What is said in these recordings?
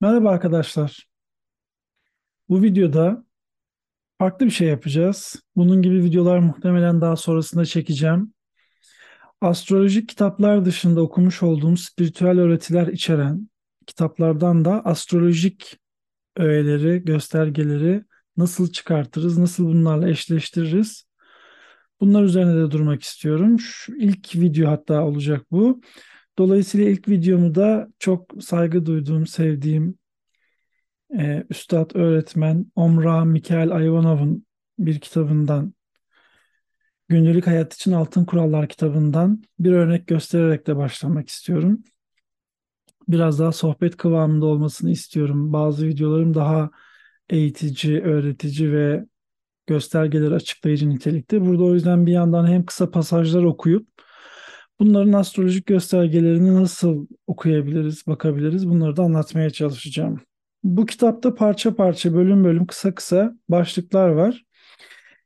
Merhaba arkadaşlar. Bu videoda farklı bir şey yapacağız. Bunun gibi videolar muhtemelen daha sonrasında çekeceğim. Astrolojik kitaplar dışında okumuş olduğum spiritüel öğretiler içeren kitaplardan da astrolojik öğeleri, göstergeleri nasıl çıkartırız, nasıl bunlarla eşleştiririz? Bunlar üzerine de durmak istiyorum. Şu ilk video hatta olacak bu. Dolayısıyla ilk videomu da çok saygı duyduğum, sevdiğim Üstad öğretmen Omra Mikhail Ayvanov'un bir kitabından, Günlük Hayat İçin Altın Kurallar kitabından bir örnek göstererek de başlamak istiyorum. Biraz daha sohbet kıvamında olmasını istiyorum. Bazı videolarım daha eğitici, öğretici ve göstergeleri açıklayıcı nitelikte. Burada o yüzden bir yandan hem kısa pasajlar okuyup bunların astrolojik göstergelerini nasıl okuyabiliriz, bakabiliriz, bunları da anlatmaya çalışacağım. Bu kitapta parça parça, bölüm bölüm, kısa kısa başlıklar var.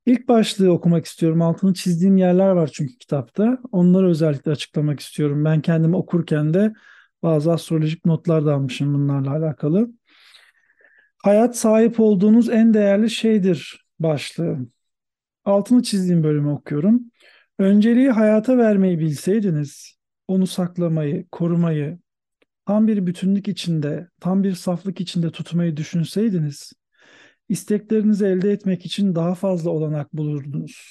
İlk başlığı okumak istiyorum. Altını çizdiğim yerler var çünkü kitapta. Onları özellikle açıklamak istiyorum. Ben kendimi okurken de bazı astrolojik notlar da almışım bunlarla alakalı. Hayat sahip olduğunuz en değerli şeydir başlığı. Altını çizdiğim bölümü okuyorum. Önceliği hayata vermeyi bilseydiniz, onu saklamayı, korumayı, tam bir bütünlük içinde, tam bir saflık içinde tutmayı düşünseydiniz, isteklerinizi elde etmek için daha fazla olanak bulurdunuz.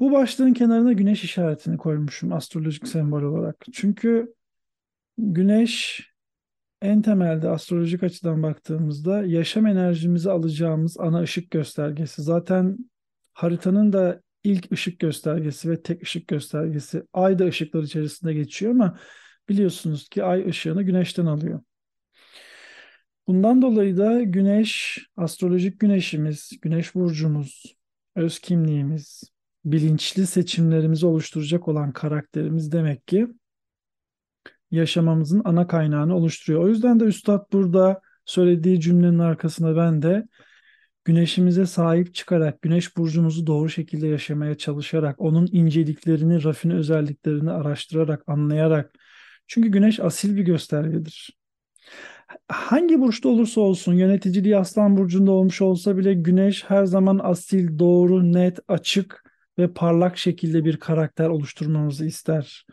Bu başlığın kenarına güneş işaretini koymuşum astrolojik sembol olarak. Çünkü güneş en temelde astrolojik açıdan baktığımızda yaşam enerjimizi alacağımız ana ışık göstergesi. Zaten haritanın da ilk ışık göstergesi ve tek ışık göstergesi. Ay da ışıklar içerisinde geçiyor ama biliyorsunuz ki ay ışığını güneşten alıyor. Bundan dolayı da güneş, astrolojik güneşimiz, güneş burcumuz, öz kimliğimiz, bilinçli seçimlerimizi oluşturacak olan karakterimiz demek ki yaşamamızın ana kaynağını oluşturuyor. O yüzden de Üstad burada söylediği cümlenin arkasına ben de güneşimize sahip çıkarak, güneş burcumuzu doğru şekilde yaşamaya çalışarak, onun inceliklerini, rafine özelliklerini araştırarak, anlayarak. Çünkü güneş asil bir göstergedir. Hangi burçta olursa olsun, yöneticiliği Aslan burcunda olmuş olsa bile güneş her zaman asil, doğru, net, açık ve parlak şekilde bir karakter oluşturmamızı ister.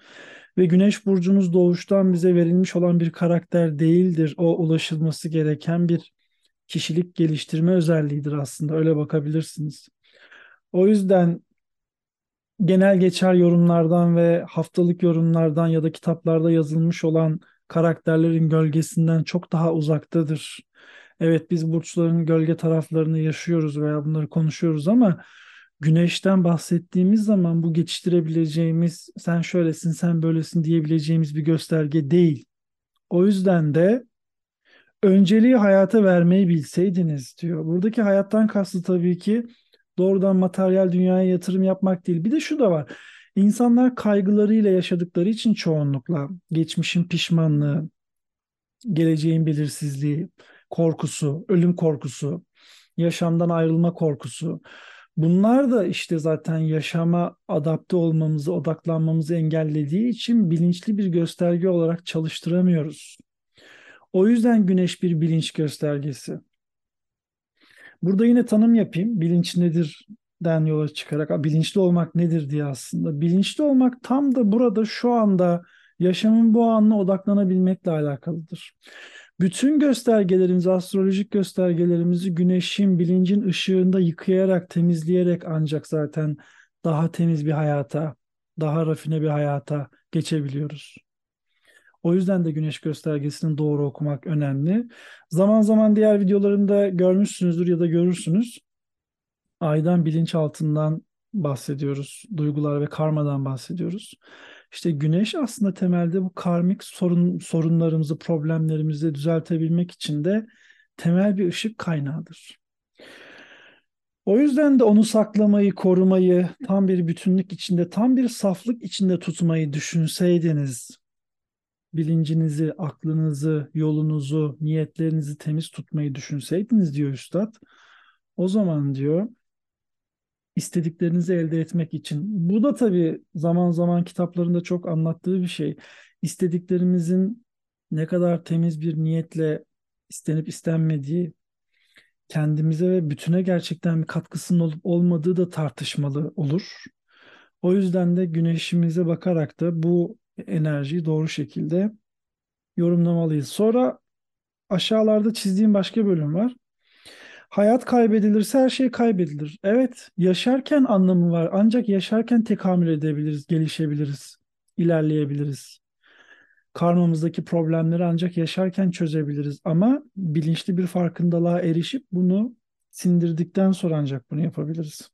Ve güneş burcumuz doğuştan bize verilmiş olan bir karakter değildir. O ulaşılması gereken bir kişilik geliştirme özelliğidir aslında. Öyle bakabilirsiniz. O yüzden genel geçer yorumlardan ve haftalık yorumlardan ya da kitaplarda yazılmış olan karakterlerin gölgesinden çok daha uzaktadır. Evet, biz burçların gölge taraflarını yaşıyoruz veya bunları konuşuyoruz ama güneşten bahsettiğimiz zaman bu geçiştirebileceğimiz, sen şöylesin, sen böylesin diyebileceğimiz bir gösterge değil. O yüzden de önceliği hayata vermeyi bilseydiniz diyor. Buradaki hayattan kastı tabii ki doğrudan materyal dünyaya yatırım yapmak değil. Bir de şu da var. İnsanlar kaygılarıyla yaşadıkları için çoğunlukla geçmişin pişmanlığı, geleceğin belirsizliği, korkusu, ölüm korkusu, yaşamdan ayrılma korkusu. Bunlar da işte zaten yaşama adapte olmamızı, odaklanmamızı engellediği için bilinçli bir gösterge olarak çalıştıramıyoruz. O yüzden güneş bir bilinç göstergesi. Burada yine tanım yapayım. Bilinç nedirden yola çıkarak, bilinçli olmak nedir diye aslında. Bilinçli olmak tam da burada şu anda yaşamın bu anına odaklanabilmekle alakalıdır. Bütün göstergelerimizi, astrolojik göstergelerimizi güneşin, bilincin ışığında yıkayarak, temizleyerek ancak zaten daha temiz bir hayata, daha rafine bir hayata geçebiliyoruz. O yüzden de güneş göstergesini doğru okumak önemli. Zaman zaman diğer videolarımda görmüşsünüzdür ya da görürsünüz. Aydan, bilinçaltından bahsediyoruz. Duygular ve karmadan bahsediyoruz. İşte güneş aslında temelde bu karmik sorunlarımızı, problemlerimizi düzeltebilmek için de temel bir ışık kaynağıdır. O yüzden de onu saklamayı, korumayı, tam bir bütünlük içinde, tam bir saflık içinde tutmayı düşünseydiniz, bilincinizi, aklınızı, yolunuzu, niyetlerinizi temiz tutmayı düşünseydiniz diyor Üstad. O zaman diyor, istediklerinizi elde etmek için. Bu da tabii zaman zaman kitaplarında çok anlattığı bir şey. İstediklerimizin ne kadar temiz bir niyetle istenip istenmediği, kendimize ve bütüne gerçekten bir katkısının olup olmadığı da tartışmalı olur. O yüzden de güneşimize bakarak da bu enerjiyi doğru şekilde yorumlamalıyız. Sonra aşağılarda çizdiğim başka bölüm var. Hayat kaybedilirse her şey kaybedilir. Evet, yaşarken anlamı var. Ancak yaşarken tekamül edebiliriz, gelişebiliriz, ilerleyebiliriz. Karmamızdaki problemleri ancak yaşarken çözebiliriz. Ama bilinçli bir farkındalığa erişip bunu sindirdikten sonra ancak bunu yapabiliriz.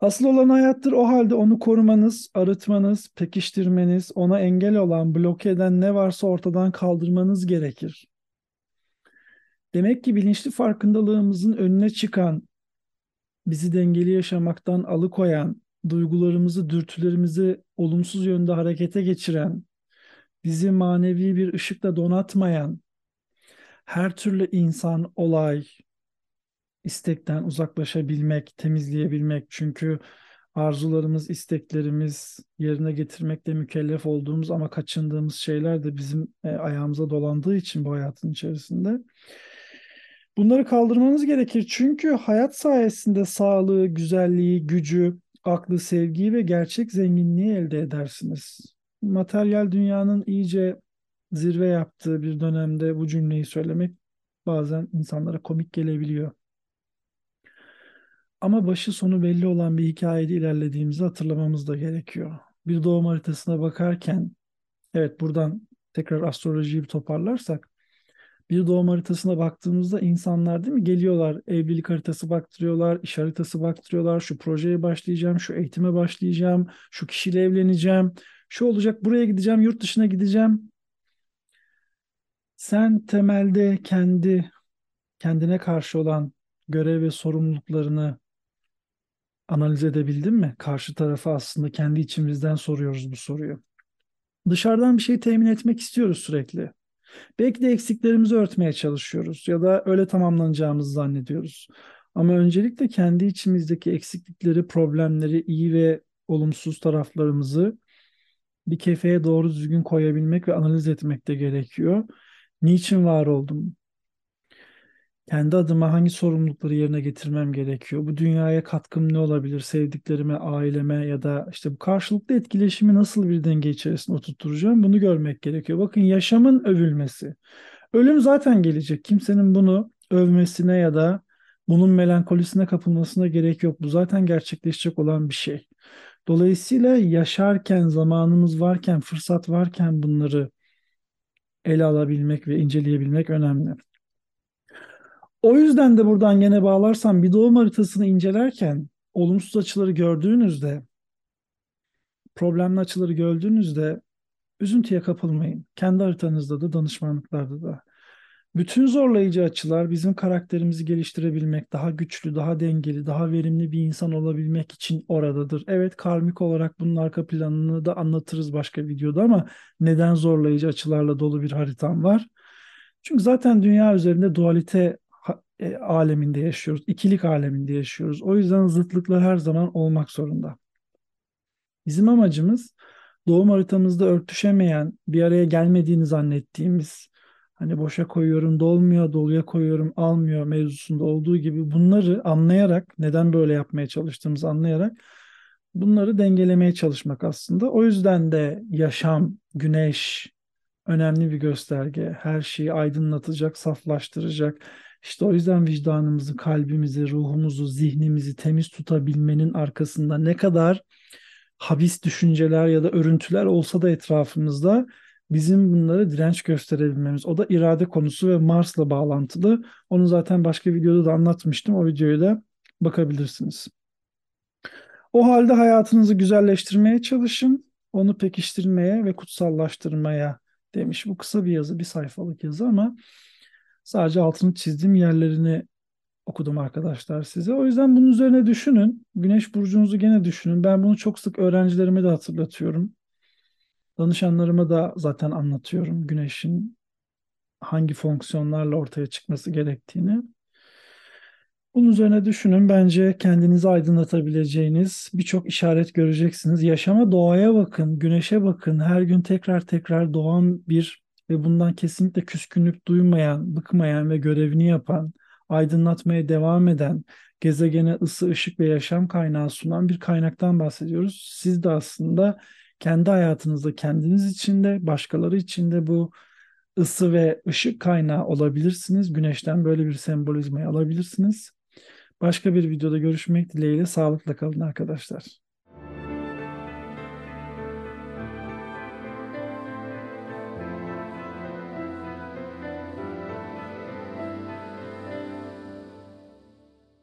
Asıl olan hayattır. O halde onu korumanız, arıtmanız, pekiştirmeniz, ona engel olan, bloke eden ne varsa ortadan kaldırmanız gerekir. Demek ki bilinçli farkındalığımızın önüne çıkan, bizi dengeli yaşamaktan alıkoyan, duygularımızı, dürtülerimizi olumsuz yönde harekete geçiren, bizi manevi bir ışıkla donatmayan, her türlü insan, olay, istekten uzaklaşabilmek, temizleyebilmek. Çünkü arzularımız, isteklerimiz yerine getirmekle mükellef olduğumuz ama kaçındığımız şeyler de bizim ayağımıza dolandığı için bu hayatın içerisinde. Bunları kaldırmanız gerekir. Çünkü hayat sayesinde sağlığı, güzelliği, gücü, aklı, sevgiyi ve gerçek zenginliği elde edersiniz. Materyal dünyanın iyice zirve yaptığı bir dönemde bu cümleyi söylemek bazen insanlara komik gelebiliyor. Ama başı sonu belli olan bir hikayede ilerlediğimizi hatırlamamız da gerekiyor. Bir doğum haritasına bakarken, evet buradan tekrar astrolojiyi bir toparlarsak, bir doğum haritasına baktığımızda insanlar değil mi geliyorlar, evlilik haritası baktırıyorlar, iş haritası baktırıyorlar, şu projeye başlayacağım, şu eğitime başlayacağım, şu kişiyle evleneceğim, şu olacak, buraya gideceğim, yurt dışına gideceğim. Sen temelde kendine karşı olan görev ve sorumluluklarını analiz edebildin mi? Karşı tarafı aslında kendi içimizden soruyoruz bu soruyu. Dışarıdan bir şey temin etmek istiyoruz sürekli. Belki de eksiklerimizi örtmeye çalışıyoruz ya da öyle tamamlanacağımızı zannediyoruz. Ama öncelikle kendi içimizdeki eksiklikleri, problemleri, iyi ve olumsuz taraflarımızı bir kefeye doğru düzgün koyabilmek ve analiz etmek de gerekiyor. Niçin var oldum? Kendi adıma hangi sorumlulukları yerine getirmem gerekiyor? Bu dünyaya katkım ne olabilir? Sevdiklerime, aileme ya da işte bu karşılıklı etkileşimi nasıl bir denge içerisinde oturtturacağım? Bunu görmek gerekiyor. Bakın yaşamın övülmesi. Ölüm zaten gelecek. Kimsenin bunu övmesine ya da bunun melankolisine kapılmasına gerek yok. Bu zaten gerçekleşecek olan bir şey. Dolayısıyla yaşarken, zamanımız varken, fırsat varken bunları ele alabilmek ve inceleyebilmek önemli. O yüzden de buradan gene bağlarsam bir doğum haritasını incelerken olumsuz açıları gördüğünüzde, problemli açıları gördüğünüzde üzüntüye kapılmayın. Kendi haritanızda da, danışmanlıklarda da. Bütün zorlayıcı açılar bizim karakterimizi geliştirebilmek, daha güçlü, daha dengeli, daha verimli bir insan olabilmek için oradadır. Evet, karmik olarak bunun arka planını da anlatırız başka videoda ama neden zorlayıcı açılarla dolu bir haritam var? Çünkü zaten dünya üzerinde dualite aleminde yaşıyoruz. İkilik aleminde yaşıyoruz. O yüzden zıtlıklar her zaman olmak zorunda. Bizim amacımız doğum haritamızda örtüşemeyen, bir araya gelmediğini zannettiğimiz, hani boşa koyuyorum, dolmuyor, doluya koyuyorum, almıyor mevzusunda olduğu gibi bunları anlayarak, neden böyle yapmaya çalıştığımızı anlayarak bunları dengelemeye çalışmak aslında. O yüzden de yaşam, güneş önemli bir gösterge. Her şeyi aydınlatacak, saflaştıracak. İşte o yüzden vicdanımızı, kalbimizi, ruhumuzu, zihnimizi temiz tutabilmenin arkasında ne kadar habis düşünceler ya da örüntüler olsa da etrafımızda bizim bunlara direnç gösterebilmemiz. O da irade konusu ve Mars'la bağlantılı. Onu zaten başka videoda da anlatmıştım. O videoya da bakabilirsiniz. O halde hayatınızı güzelleştirmeye çalışın. Onu pekiştirmeye ve kutsallaştırmaya demiş. Bu kısa bir yazı, bir sayfalık yazı ama sadece altını çizdiğim yerlerini okudum arkadaşlar size. O yüzden bunun üzerine düşünün. Güneş burcunuzu gene düşünün. Ben bunu çok sık öğrencilerime de hatırlatıyorum. Danışanlarıma da zaten anlatıyorum güneşin hangi fonksiyonlarla ortaya çıkması gerektiğini. Bunun üzerine düşünün, bence kendinizi aydınlatabileceğiniz birçok işaret göreceksiniz. Yaşama, doğaya bakın, güneşe bakın. Her gün tekrar tekrar doğan bir ve bundan kesinlikle küskünlük duymayan, bıkmayan ve görevini yapan, aydınlatmaya devam eden, gezegene ısı, ışık ve yaşam kaynağı sunan bir kaynaktan bahsediyoruz. Siz de aslında kendi hayatınızda, kendiniz için de, başkaları için de bu ısı ve ışık kaynağı olabilirsiniz. Güneşten böyle bir sembolizmayı alabilirsiniz. Başka bir videoda görüşmek dileğiyle, sağlıkla kalın arkadaşlar.